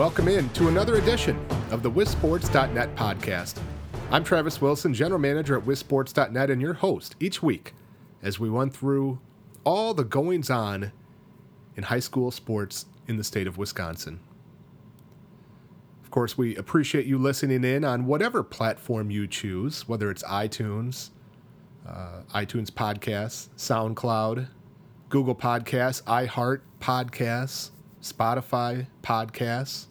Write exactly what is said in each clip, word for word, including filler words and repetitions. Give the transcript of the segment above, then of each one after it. Welcome in to another edition of the WisSports dot net podcast. I'm Travis Wilson, General Manager at WisSports dot net, and your host each week as we run through all the goings-on in high school sports in the state of Wisconsin. Of course, we appreciate you listening in on whatever platform you choose, whether it's iTunes, uh, iTunes Podcasts, SoundCloud, Google Podcasts, iHeart Podcasts, Spotify Podcasts.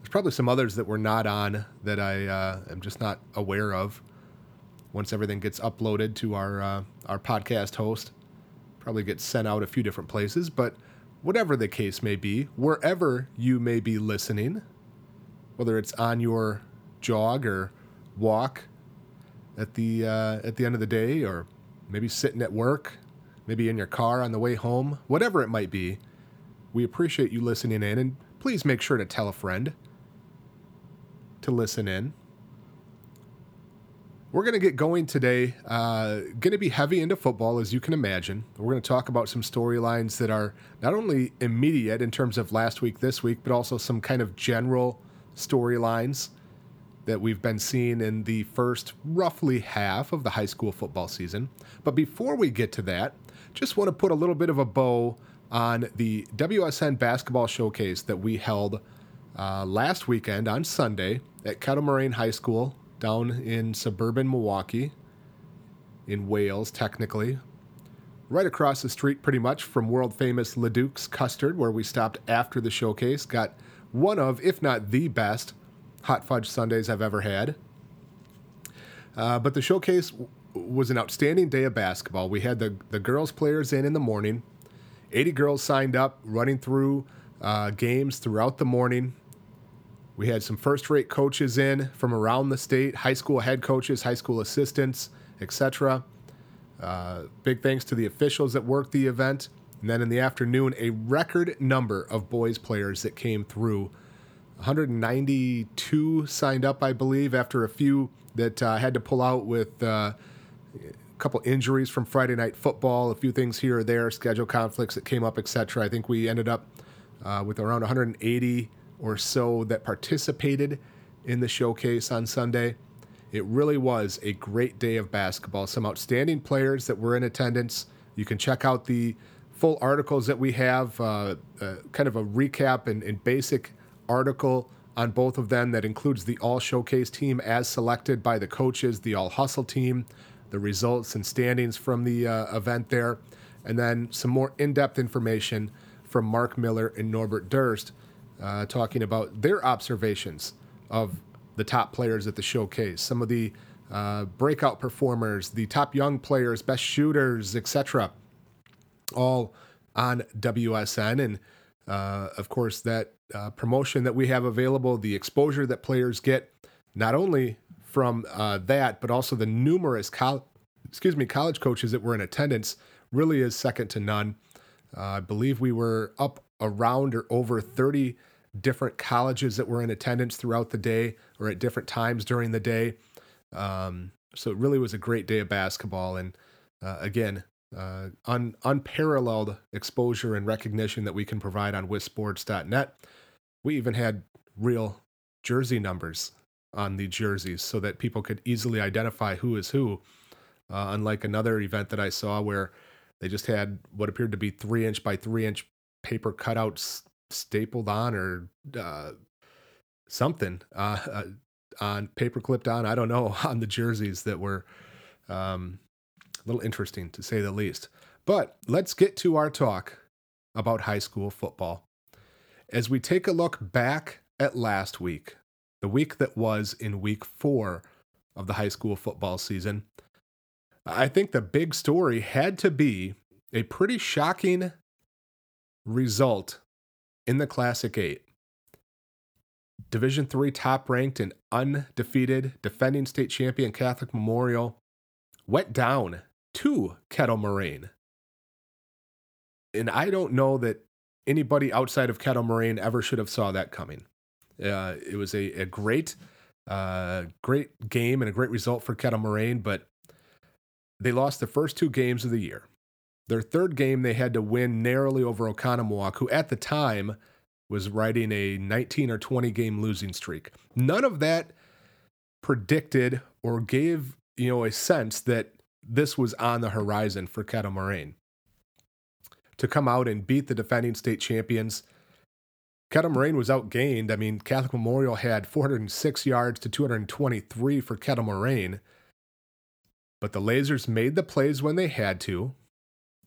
There's probably some others that we're not on that I uh, am just not aware of. Once everything gets uploaded to our uh, our podcast host, probably gets sent out a few different places, but whatever the case may be, wherever you may be listening, whether it's on your jog or walk at the uh, at the end of the day, or maybe sitting at work, maybe in your car on the way home, whatever it might be, we appreciate you listening in, and please make sure to tell a friend to listen in. We're going to get going today. Uh, going to be heavy into football, as you can imagine. We're going to talk about some storylines that are not only immediate in terms of last week, this week, but also some kind of general storylines that we've been seeing in the first roughly half of the high school football season. But before we get to that, just want to put a little bit of a bow on the W S N basketball showcase that we held uh, last weekend on Sunday at Kettle Moraine High School down in suburban Milwaukee, in Wales technically, right across the street pretty much from world-famous LaDuke's Custard, where we stopped after the showcase, got one of, if not the best, hot fudge sundaes I've ever had. Uh, but the showcase w- was an outstanding day of basketball. We had the, the girls players in in the morning. eighty girls signed up, running through uh, games throughout the morning. We had some first-rate coaches in from around the state, high school head coaches, high school assistants, et cetera. Uh, big thanks to the officials that worked the event. And then in the afternoon, a record number of boys players that came through. one hundred ninety-two signed up, I believe, after a few that uh, had to pull out with uh, a couple injuries from Friday night football, a few things here or there, schedule conflicts that came up, et cetera. I think we ended up uh, with around one hundred eighty or so that participated in the showcase on Sunday. It really was a great day of basketball. Some outstanding players that were in attendance. You can check out the full articles that we have, uh, uh, kind of a recap and, and basic article on both of them that includes the all-showcase team as selected by the coaches, the all-hustle team, the results and standings from the uh, event there, and then some more in-depth information from Mark Miller and Norbert Durst uh, talking about their observations of the top players at the showcase, some of the uh, breakout performers, the top young players, best shooters, et cetera, all on W S N. And, uh, of course, that uh, promotion that we have available, the exposure that players get, not only from uh, that, but also the numerous col- excuse me, college coaches that were in attendance, really is second to none. Uh, I believe we were up around or over thirty different colleges that were in attendance throughout the day or at different times during the day. Um, so it really was a great day of basketball. And uh, again, Uh, un, unparalleled exposure and recognition that we can provide on WisSports dot net. We even had real jersey numbers on the jerseys so that people could easily identify who is who, uh, unlike another event that I saw where they just had what appeared to be three-inch by three-inch paper cutouts stapled on or uh, something uh, uh, on paper clipped on, I don't know, on the jerseys that were... Um, little interesting to say the least. But let's get to our talk about high school football. As we take a look back at last week, the week that was in week four of the high school football season, I think the big story had to be a pretty shocking result in the Classic Eight. Division three top-ranked and undefeated defending state champion Catholic Memorial went down to Kettle Moraine. And I don't know that anybody outside of Kettle Moraine ever should have saw that coming. Uh, it was a, a great, uh, great game and a great result for Kettle Moraine, but they lost the first two games of the year. Their third game, they had to win narrowly over Oconomowoc, who at the time was riding a nineteen or twenty game losing streak. None of that predicted or gave, you know, a sense that this was on the horizon for Kettle Moraine. To come out and beat the defending state champions, Kettle Moraine was outgained. I mean, Catholic Memorial had four hundred six yards to two hundred twenty-three for Kettle Moraine. But the Lasers made the plays when they had to.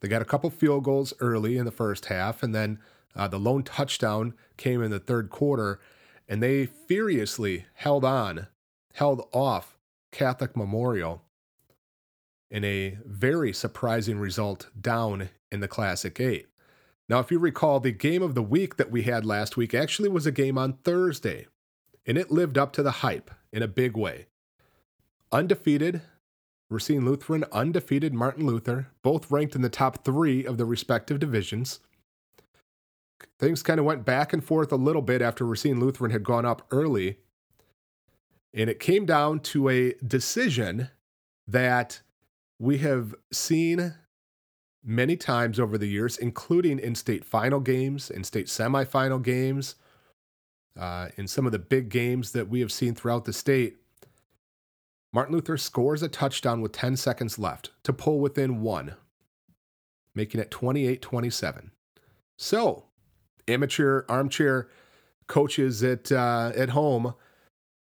They got a couple field goals early in the first half, and then uh, the lone touchdown came in the third quarter, and they furiously held on, held off Catholic Memorial in a very surprising result down in the Classic eight. Now, if you recall, the game of the week that we had last week actually was a game on Thursday, and it lived up to the hype in a big way. Undefeated, Racine Lutheran, undefeated Martin Luther, both ranked in the top three of the respective divisions. Things kind of went back and forth a little bit after Racine Lutheran had gone up early, and it came down to a decision that we have seen many times over the years, including in state final games, in state semifinal games, uh, in some of the big games that we have seen throughout the state. Martin Luther scores a touchdown with ten seconds left to pull within one, making it twenty-eight twenty-seven. So, amateur armchair coaches at uh, at home,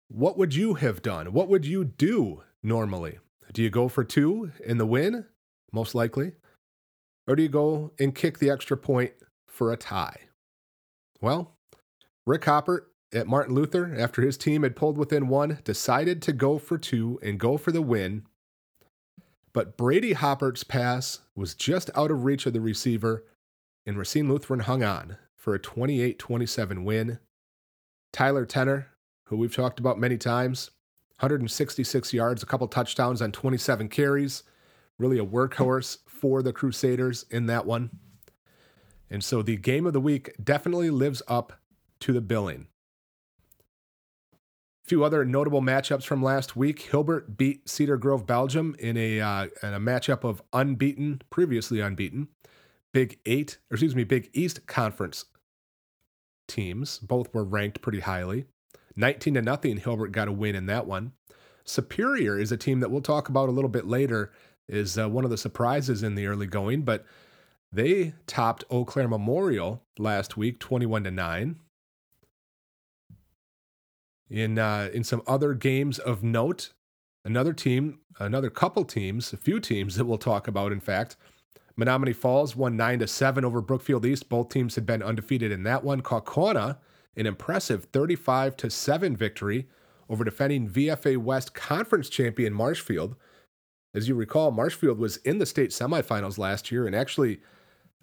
what would you have done? What would you do normally? Do you go for two in the win? Most likely. Or do you go and kick the extra point for a tie? Well, Rick Hopper at Martin Luther, after his team had pulled within one, decided to go for two and go for the win. But Brady Hoppert's pass was just out of reach of the receiver, and Racine Lutheran hung on for a twenty-eight twenty-seven win. Tyler Tenner, who we've talked about many times, one hundred sixty-six yards, a couple touchdowns on twenty-seven carries. Really a workhorse for the Crusaders in that one. And so the game of the week definitely lives up to the billing. A few other notable matchups from last week. Hilbert beat Cedar Grove, Belgium in a uh, in a matchup of unbeaten, previously unbeaten, Big Eight, or excuse me, Big East Conference teams. Both were ranked pretty highly. nineteen to nothing, Hilbert got a win in that one. Superior is a team that we'll talk about a little bit later, is uh, one of the surprises in the early going, but they topped Eau Claire Memorial last week, twenty-one to nine. In uh, in some other games of note, another team, another couple teams, a few teams that we'll talk about, in fact, Menomonee Falls won nine to seven over Brookfield East. Both teams had been undefeated in that one. Kaukauna, an impressive thirty-five to seven victory over defending V F A West Conference champion Marshfield. As you recall, Marshfield was in the state semifinals last year and actually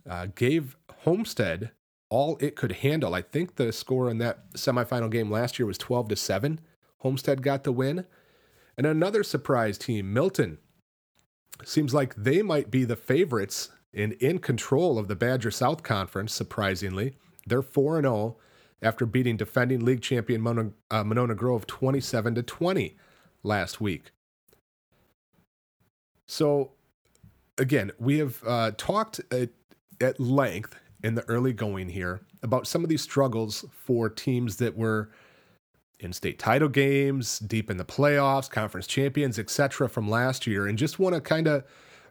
uh, gave Homestead all it could handle. I think the score in that semifinal game last year was twelve to seven. Homestead got the win. And another surprise team, Milton, seems like they might be the favorites and in control of the Badger South Conference, surprisingly. They're four and oh after beating defending league champion Monona, uh, Monona Grove twenty-seven to twenty last week. So, again, we have uh, talked at, at length in the early going here about some of these struggles for teams that were in state title games, deep in the playoffs, conference champions, et cetera from last year, and just want to kind of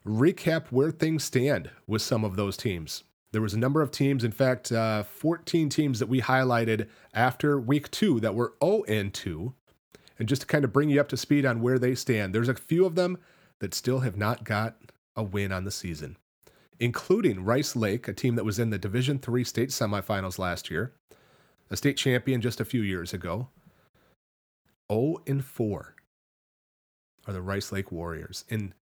recap where things stand with some of those teams. There was a number of teams, in fact, uh, fourteen teams that we highlighted after week two that were oh and two, and just to kind of bring you up to speed on where they stand. There's a few of them that still have not got a win on the season, including Rice Lake, a team that was in the Division three state semifinals last year, a state champion just a few years ago. oh and four are the Rice Lake Warriors, and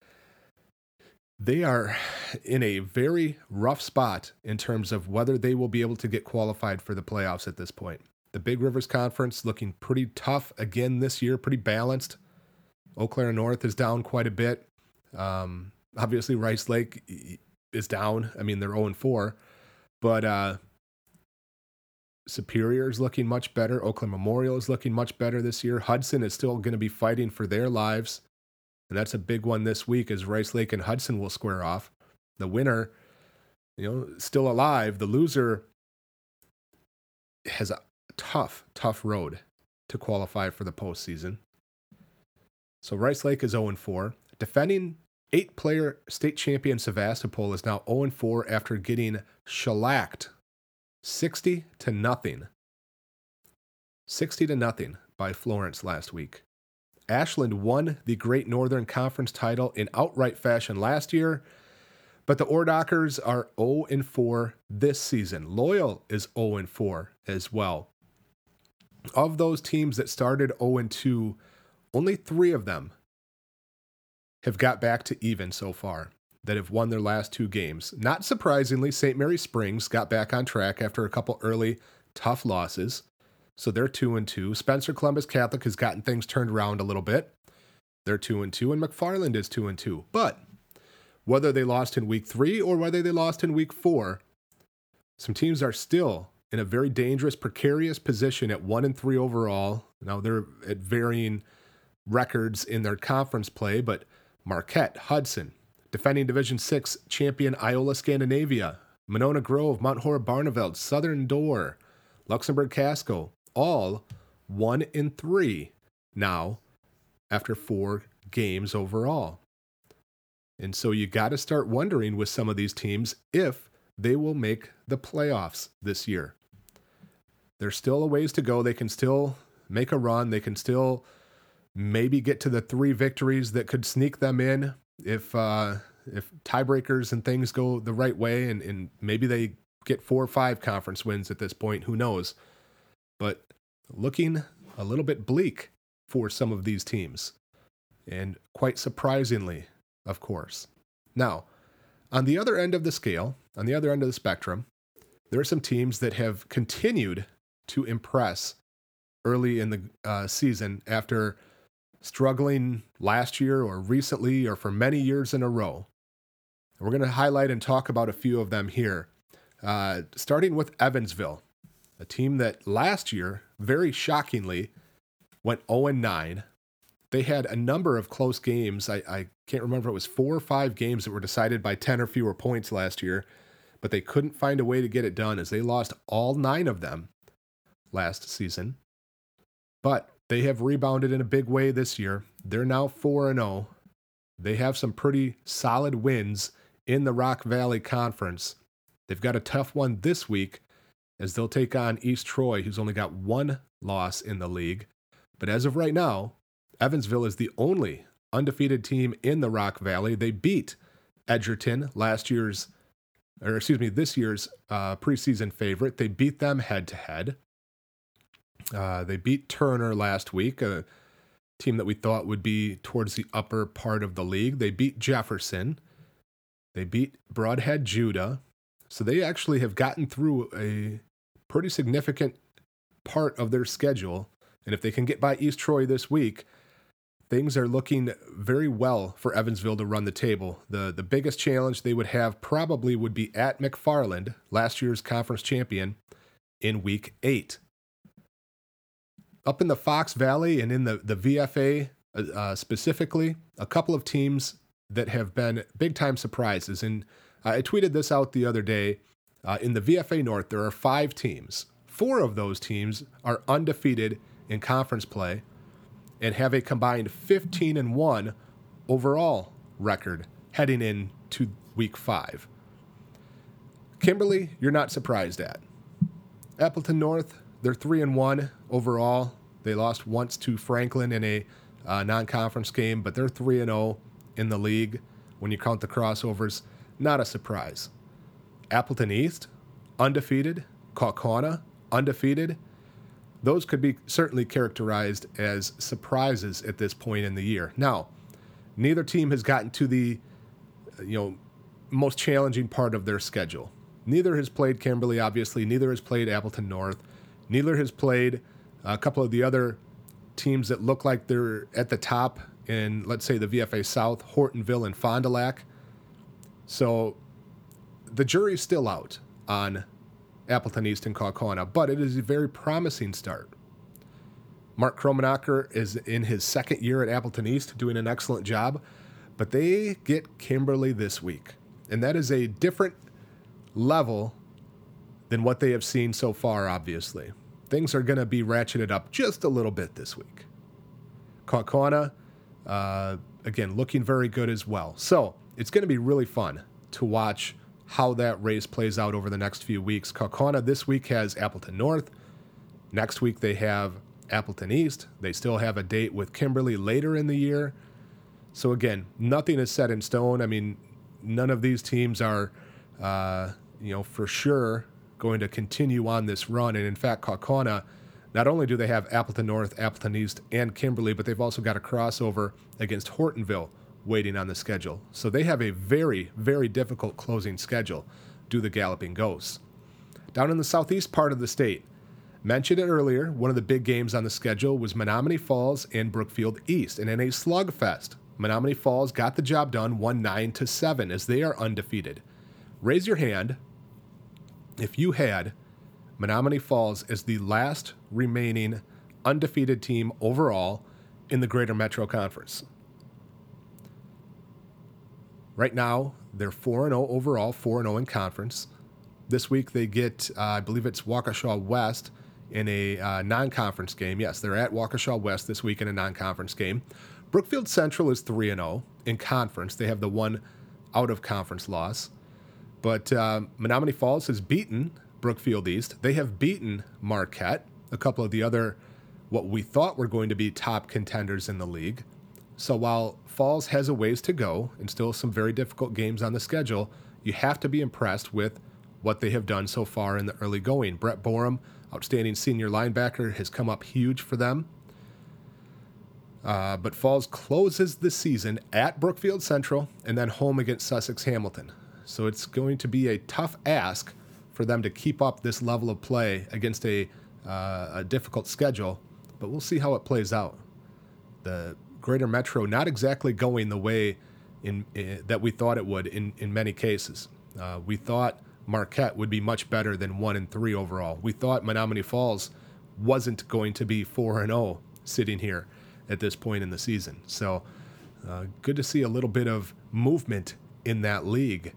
they are in a very rough spot in terms of whether they will be able to get qualified for the playoffs at this point. The Big Rivers Conference looking pretty tough again this year, pretty balanced. Eau Claire North is down quite a bit. Um, obviously, Rice Lake is down. I mean, they're oh and four. But uh, Superior is looking much better. Eau Claire Memorial is looking much better this year. Hudson is still going to be fighting for their lives. And that's a big one this week as Rice Lake and Hudson will square off. The winner, you know, still alive. The loser has a tough, tough road to qualify for the postseason. So Rice Lake is oh and four. Defending eight-player state champion Sevastopol is now oh and four after getting shellacked sixty to nothing. sixty to nothing by Florence last week. Ashland won the Great Northern Conference title in outright fashion last year, but the Ordockers are oh and four this season. Loyal is oh and four as well. Of those teams that started oh and two, only three of them have got back to even so far, that have won their last two games. Not surprisingly, Saint Mary Springs got back on track after a couple early tough losses, so they're two and two. Spencer Columbus Catholic has gotten things turned around a little bit. They're two and two, and McFarland is two and two. But whether they lost in week three or whether they lost in week four, some teams are still in a very dangerous, precarious position at one and three overall. Now they're at varying records in their conference play, but Marquette, Hudson, defending Division six champion Iola Scandinavia, Monona Grove, Mount Horeb Barneveld, Southern Door, Luxembourg Casco, all one and three now after four games overall. And so you got to start wondering with some of these teams if they will make the playoffs this year. There's still a ways to go. They can still make a run. They can still maybe get to the three victories that could sneak them in if uh, if tiebreakers and things go the right way, and, and maybe they get four or five conference wins at this point. Who knows? But looking a little bit bleak for some of these teams, and quite surprisingly, of course. Now, on the other end of the scale, on the other end of the spectrum, there are some teams that have continued to impress early in the uh, season after struggling last year or recently or for many years in a row. And we're going to highlight and talk about a few of them here, uh, starting with Evansville, a team that last year, very shockingly, went oh and nine. They had a number of close games. I, I can't remember if it was four or five games that were decided by ten or fewer points last year, but they couldn't find a way to get it done as they lost all nine of them last season. But they have rebounded in a big way this year. They're now four and oh. They have some pretty solid wins in the Rock Valley Conference. They've got a tough one this week as they'll take on East Troy, who's only got one loss in the league. But as of right now, Evansville is the only undefeated team in the Rock Valley. They beat Edgerton, last year's, or excuse me, this year's uh, preseason favorite. They beat them head-to-head. Uh, they beat Turner last week, a team that we thought would be towards the upper part of the league. They beat Jefferson. They beat Broadhead Judah. So they actually have gotten through a pretty significant part of their schedule. And if they can get by East Troy this week, things are looking very well for Evansville to run the table. The the biggest challenge they would have probably would be at McFarland, last year's conference champion, in week eight. Up in the Fox Valley and in the, the V F A uh, specifically, a couple of teams that have been big-time surprises. And I tweeted this out the other day. Uh, in the V F A North, there are five teams. Four of those teams are undefeated in conference play and have a combined fifteen and one overall record heading into week five. Kimberly, you're not surprised at. Appleton North, they're three and one overall. They lost once to Franklin in a uh, non-conference game, but they're three and oh in the league when you count the crossovers. Not a surprise. Appleton East, undefeated. Kaukauna, undefeated. Those could be certainly characterized as surprises at this point in the year. Now, neither team has gotten to the, you know, most challenging part of their schedule. Neither has played Kimberly, obviously. Neither has played Appleton North. Neither has played a couple of the other teams that look like they're at the top in, let's say, the V F A South, Hortonville, and Fond du Lac. So the jury's still out on Appleton East and Kaukauna, but it is a very promising start. Mark Kromenacher is in his second year at Appleton East, doing an excellent job, but they get Kimberly this week, and that is a different level than what they have seen so far, obviously. Things are going to be ratcheted up just a little bit this week. Kaukauna, uh, again, looking very good as well. So it's going to be really fun to watch how that race plays out over the next few weeks. Kaukauna this week has Appleton North. Next week they have Appleton East. They still have a date with Kimberly later in the year. So again, nothing is set in stone. I mean, none of these teams are, uh, you know, for sure going to continue on this run. And in fact, Kaukauna, not only do they have Appleton North, Appleton East, and Kimberly, but they've also got a crossover against Hortonville waiting on the schedule. So they have a very, very difficult closing schedule, do the Galloping Ghosts. Down in the southeast part of the state, mentioned it earlier, one of the big games on the schedule was Menomonee Falls and Brookfield East. And in a slugfest, Menomonee Falls got the job done one nine to seven as they are undefeated. Raise your hand if you had Menomonee Falls as the last remaining undefeated team overall in the Greater Metro Conference. Right now, they're four and oh overall, four and oh in conference. This week they get, uh, I believe it's Waukesha West in a uh, non-conference game. Yes, they're at Waukesha West this week in a non-conference game. Brookfield Central is three and oh in conference. They have the one out-of-conference loss. But uh, Menomonee Falls has beaten Brookfield East. They have beaten Marquette, a couple of the other, what we thought were going to be top contenders in the league. So while Falls has a ways to go and still some very difficult games on the schedule, you have to be impressed with what they have done so far in the early going. Brett Borum, outstanding senior linebacker, has come up huge for them. Uh, but Falls closes the season at Brookfield Central and then home against Sussex Hamilton. So it's going to be a tough ask for them to keep up this level of play against a, uh, a difficult schedule, but we'll see how it plays out. The Greater Metro not exactly going the way in, in that we thought it would in, in many cases. Uh, we thought Marquette would be much better than one and three overall. We thought Menomonee Falls wasn't going to be four and zero sitting here at this point in the season. So uh, good to see a little bit of movement in that league.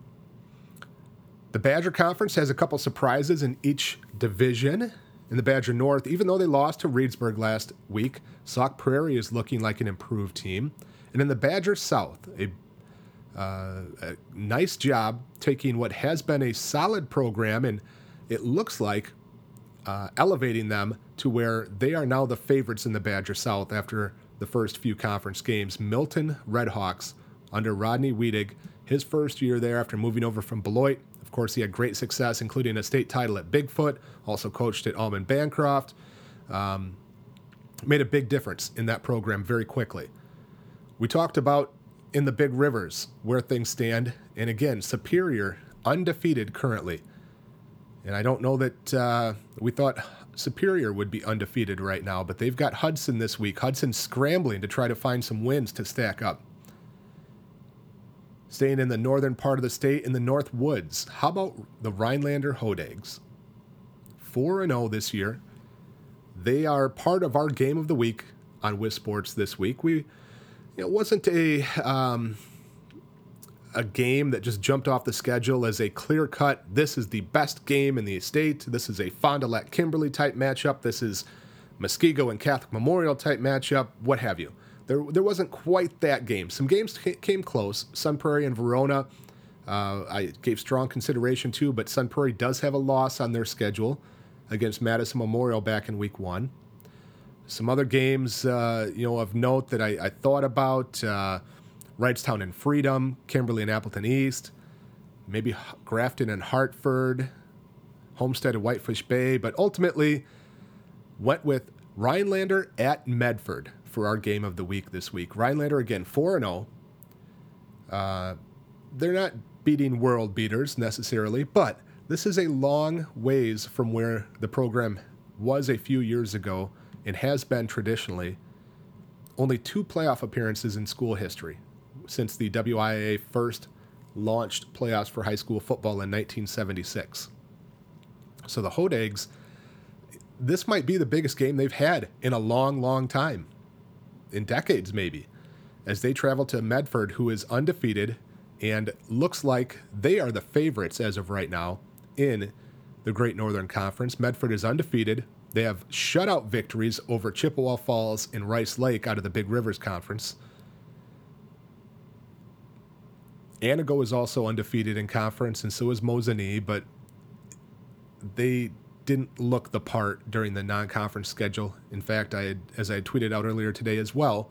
The Badger Conference has a couple surprises in each division. In the Badger North, even though they lost to Reedsburg last week, Sauk Prairie is looking like an improved team. And in the Badger South, a, uh, a nice job taking what has been a solid program, and it looks like uh, elevating them to where they are now the favorites in the Badger South after the first few conference games. Milton Redhawks under Rodney Wiedig, his first year there after moving over from Beloit. Of course, he had great success, including a state title at Bigfoot, also coached at Almond Bancroft. Um, made a big difference in that program very quickly. We talked about in the Big Rivers where things stand. And again, Superior undefeated currently. And I don't know that uh, we thought Superior would be undefeated right now, but they've got Hudson this week. Hudson scrambling to try to find some wins to stack up. Staying in the northern part of the state, in the North Woods, how about the Rhinelander Hoedegs? four and oh this year. They are part of our game of the week on Wiz Sports this week. We, it wasn't a um, a game that just jumped off the schedule as a clear-cut, this is the best game in the state, this is a Fond du Lac Kimberly-type matchup, this is Muskego and Catholic Memorial-type matchup, what have you. There, there wasn't quite that game. Some games came close. Sun Prairie and Verona, uh, I gave strong consideration to, but Sun Prairie does have a loss on their schedule against Madison Memorial back in week one. Some other games, uh, you know, of note that I, I thought about: uh, Wrightstown and Freedom, Kimberly and Appleton East, maybe Grafton and Hartford, Homestead and Whitefish Bay, but ultimately went with Rhinelander at Medford for our game of the week this week. Rhinelander, again, four and oh. Uh, they're not beating world beaters necessarily, but this is a long ways from where the program was a few years ago and has been traditionally. Only two playoff appearances in school history since the W I A first launched playoffs for high school football in nineteen seventy-six. So the Hoedegs, this might be the biggest game they've had in a long, long time. In decades, maybe, as they travel to Medford, who is undefeated and looks like they are the favorites as of right now in the Great Northern Conference, Medford is undefeated. They have shutout victories over Chippewa Falls and Rice Lake out of the Big Rivers Conference. Anago is also undefeated in conference, and so is Mosinee, but they didn't look the part during the non-conference schedule. In fact, I had, as I had tweeted out earlier today as well,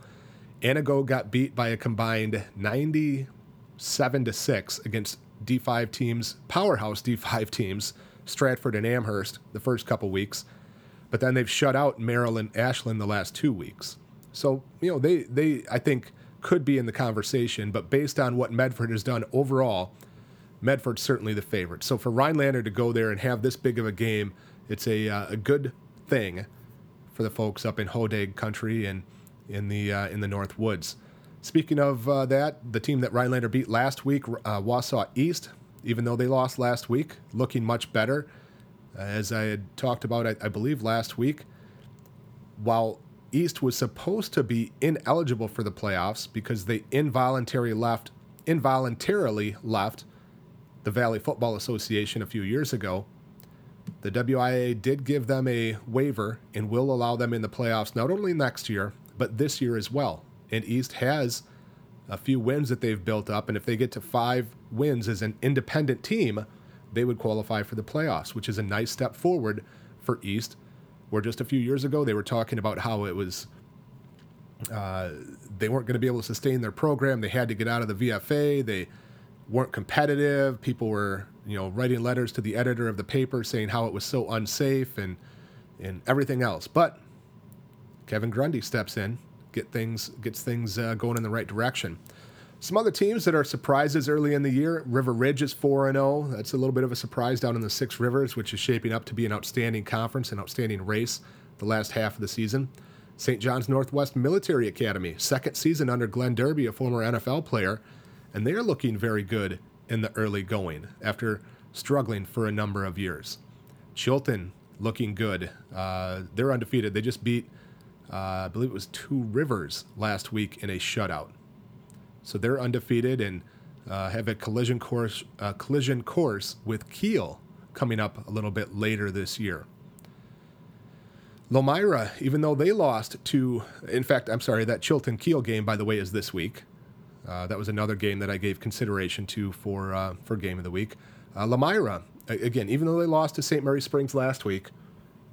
Anago got beat by a combined ninety-seven to six against D five teams, powerhouse D five teams, Stratford and Amherst, the first couple weeks. But then they've shut out Maryland, Ashland the last two weeks. So, you know, they, they I think, could be in the conversation. But based on what Medford has done overall, Medford's certainly the favorite. So for Rhinelander to go there and have this big of a game, it's a, uh, a good thing for the folks up in Hodag country and in the uh, in the North Woods. Speaking of uh, that, the team that Rhinelander beat last week, uh, Wausau East, even though they lost last week, looking much better. As I had talked about, I, I believe, last week, while East was supposed to be ineligible for the playoffs because they involuntarily left, involuntarily left the Valley Football Association a few years ago, the W I A did give them a waiver and will allow them in the playoffs not only next year, but this year as well. And East has a few wins that they've built up, and if they get to five wins as an independent team, they would qualify for the playoffs, which is a nice step forward for East, where just a few years ago they were talking about how it was uh, they weren't going to be able to sustain their program. They had to get out of the V F A. They weren't competitive. People were, you know, writing letters to the editor of the paper saying how it was so unsafe and and everything else. But Kevin Grundy steps in, get things gets things uh, going in the right direction. Some other teams that are surprises early in the year, River Ridge is four and oh. That's a little bit of a surprise down in the Six Rivers, which is shaping up to be an outstanding conference, an outstanding race the last half of the season. Saint John's Northwest Military Academy, second season under Glenn Derby, a former N F L player, and they're looking very good in the early going after struggling for a number of years. Chilton looking good. Uh, they're undefeated. They just beat, uh, I believe it was Two Rivers last week in a shutout. So they're undefeated and uh, have a collision course uh, collision course with Kiel coming up a little bit later this year. Lomira, even though they lost to, in fact, I'm sorry, that Chilton-Kiel game, by the way, is this week. Uh, that was another game that I gave consideration to for uh, for Game of the Week. Uh, Lomira, again, even though they lost to Saint Mary Springs last week,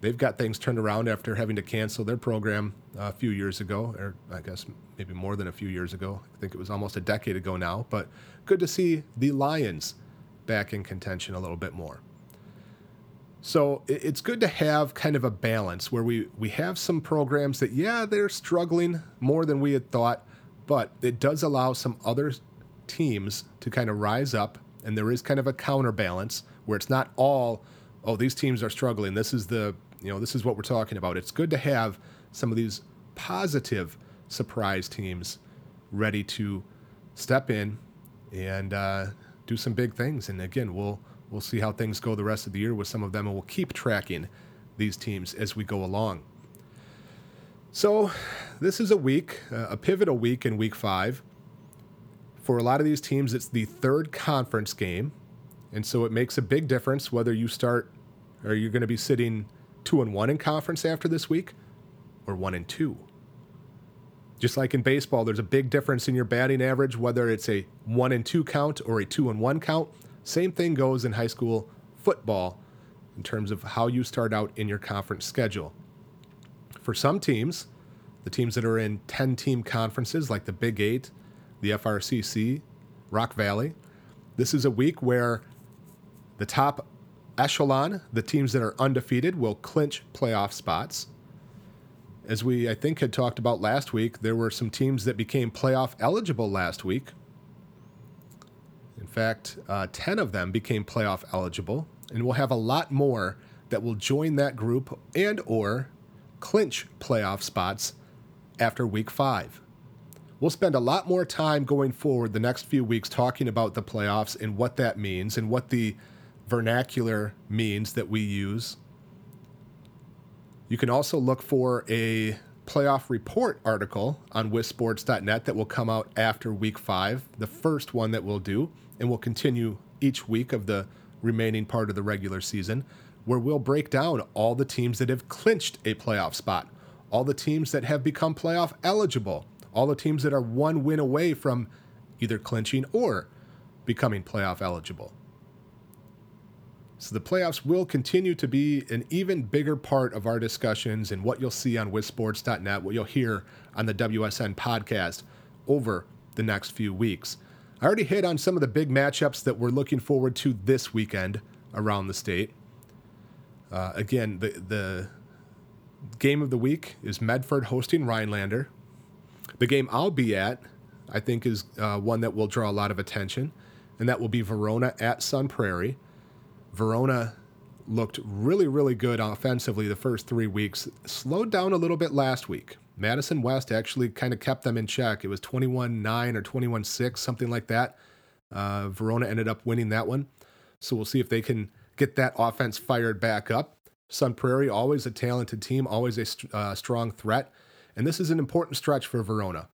they've got things turned around after having to cancel their program a few years ago, or I guess maybe more than a few years ago. I think it was almost a decade ago now, but good to see the Lions back in contention a little bit more. So it's good to have kind of a balance where we, we have some programs that, yeah, they're struggling more than we had thought, but it does allow some other teams to kind of rise up, and there is kind of a counterbalance where it's not all, oh, these teams are struggling. This is the You know, this is what we're talking about. It's good to have some of these positive surprise teams ready to step in and uh, do some big things. And again, we'll we'll see how things go the rest of the year with some of them, and we'll keep tracking these teams as we go along. So this is a week, uh, a pivotal week in week five. For a lot of these teams, it's the third conference game. And so it makes a big difference whether you start or you're going to be sitting two and one in conference after this week, or one and two. Just like in baseball, there's a big difference in your batting average, whether it's a one and two count or a two and one count. Same thing goes in high school football in terms of how you start out in your conference schedule. For some teams, the teams that are in ten-team conferences like the Big Eight, the F R C C, Rock Valley, this is a week where the top echelon, the teams that are undefeated, will clinch playoff spots. As we, I think, had talked about last week, there were some teams that became playoff eligible last week. In fact, uh, ten of them became playoff eligible, and we'll have a lot more that will join that group and or clinch playoff spots after week five. We'll spend a lot more time going forward the next few weeks talking about the playoffs and what that means and what the vernacular means that we use. You can also look for a playoff report article on Wis Sports dot net that will come out after week five, the first one that we'll do, and we'll continue each week of the remaining part of the regular season, where we'll break down all the teams that have clinched a playoff spot, all the teams that have become playoff eligible, all the teams that are one win away from either clinching or becoming playoff eligible. So the playoffs will continue to be an even bigger part of our discussions and what you'll see on Wis Sports dot net, what you'll hear on the W S N podcast over the next few weeks. I already hit on some of the big matchups that we're looking forward to this weekend around the state. Uh, again, the, the game of the week is Medford hosting Rhinelander. The game I'll be at, I think, is uh, one that will draw a lot of attention, and that will be Verona at Sun Prairie. Verona looked really, really good offensively the first three weeks, slowed down a little bit last week. Madison West actually kind of kept them in check. It was twenty-one nine or twenty-one six, something like that. Uh, Verona ended up winning that one. So we'll see if they can get that offense fired back up. Sun Prairie, always a talented team, always a st- uh, strong threat. And this is an important stretch for Verona.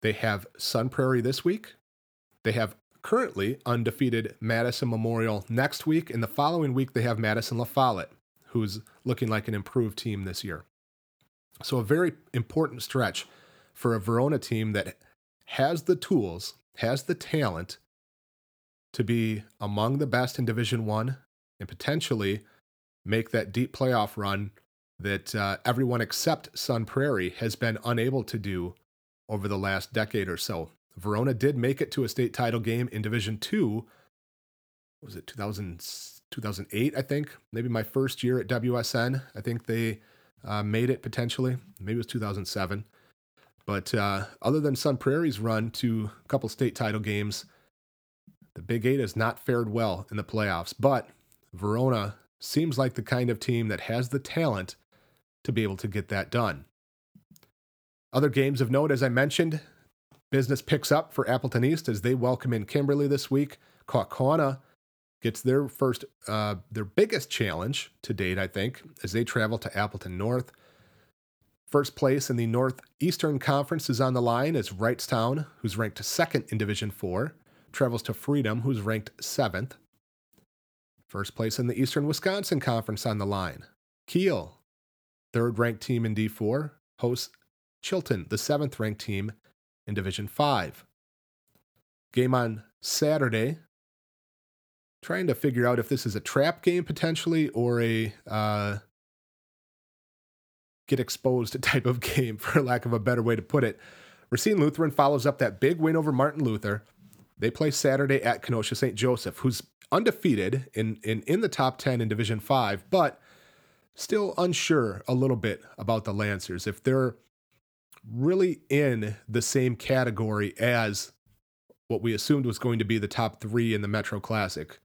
They have Sun Prairie this week. They have currently undefeated Madison Memorial next week, and the following week they have Madison La Follette, who's looking like an improved team this year. So a very important stretch for a Verona team that has the tools, has the talent to be among the best in Division I and potentially make that deep playoff run that uh, everyone except Sun Prairie has been unable to do over the last decade or so. Verona did make it to a state title game in Division two. Was it two thousand, two thousand eight, I think? Maybe my first year at W S N. I think they uh, made it potentially. Maybe it was two thousand seven. But uh, other than Sun Prairie's run to a couple state title games, the Big Eight has not fared well in the playoffs. But Verona seems like the kind of team that has the talent to be able to get that done. Other games of note, as I mentioned, business picks up for Appleton East as they welcome in Kimberly this week. Kaukauna gets their first, uh, their biggest challenge to date, I think, as they travel to Appleton North. First place in the Northeastern Conference is on the line as Wrightstown, who's ranked second in Division four, travels to Freedom, who's ranked seventh. First place in the Eastern Wisconsin Conference on the line. Kiel, third-ranked team in D four, hosts Chilton, the seventh-ranked team in Division five. Game on Saturday. Trying to figure out if this is a trap game potentially or a uh, get exposed type of game, for lack of a better way to put it. Racine Lutheran follows up that big win over Martin Luther. They play Saturday at Kenosha Saint Joseph, who's undefeated in, in, in the top ten in Division five, but still unsure a little bit about the Lancers. If they're really in the same category as what we assumed was going to be the top three in the Metro Classic: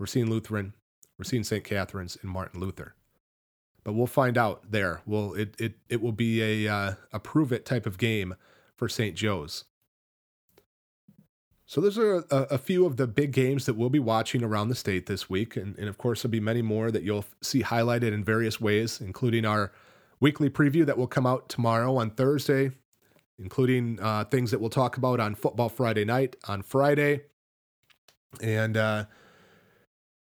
Racine Lutheran, Racine Saint Catharines, and Martin Luther. But we'll find out there. We'll, it, it, it will be a, uh, a prove-it type of game for Saint Joe's. So those are a, a few of the big games that we'll be watching around the state this week. And, and of course, there'll be many more that you'll see highlighted in various ways, including our weekly preview that will come out tomorrow on Thursday, including uh, things that we'll talk about on Football Friday night on Friday. And uh,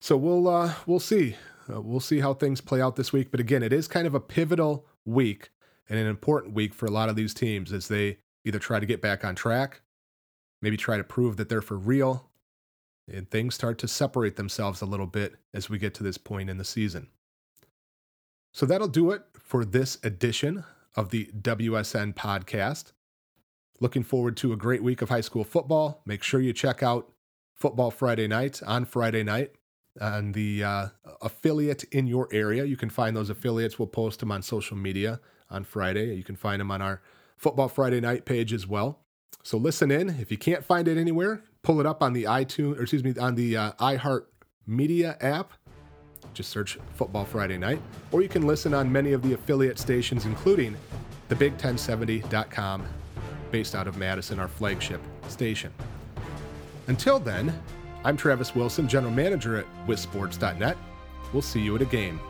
so we'll uh, we'll see. Uh, we'll see how things play out this week. But again, it is kind of a pivotal week and an important week for a lot of these teams as they either try to get back on track, maybe try to prove that they're for real, and things start to separate themselves a little bit as we get to this point in the season. So that'll do it for this edition of the W S N podcast. Looking forward to a great week of high school football. Make sure you check out Football Friday night on Friday night on the uh, affiliate in your area. You can find those affiliates. We'll post them on social media on Friday. You can find them on our Football Friday night page as well. So listen in. If you can't find it anywhere, pull it up on the iTunes, or excuse me, on the uh, iHeartMedia app. Just search Football Friday Night, or you can listen on many of the affiliate stations, including the Big ten seventy dot com, based out of Madison, our flagship station. Until then, I'm Travis Wilson, General Manager at Wis Sports dot net. We'll see you at a game.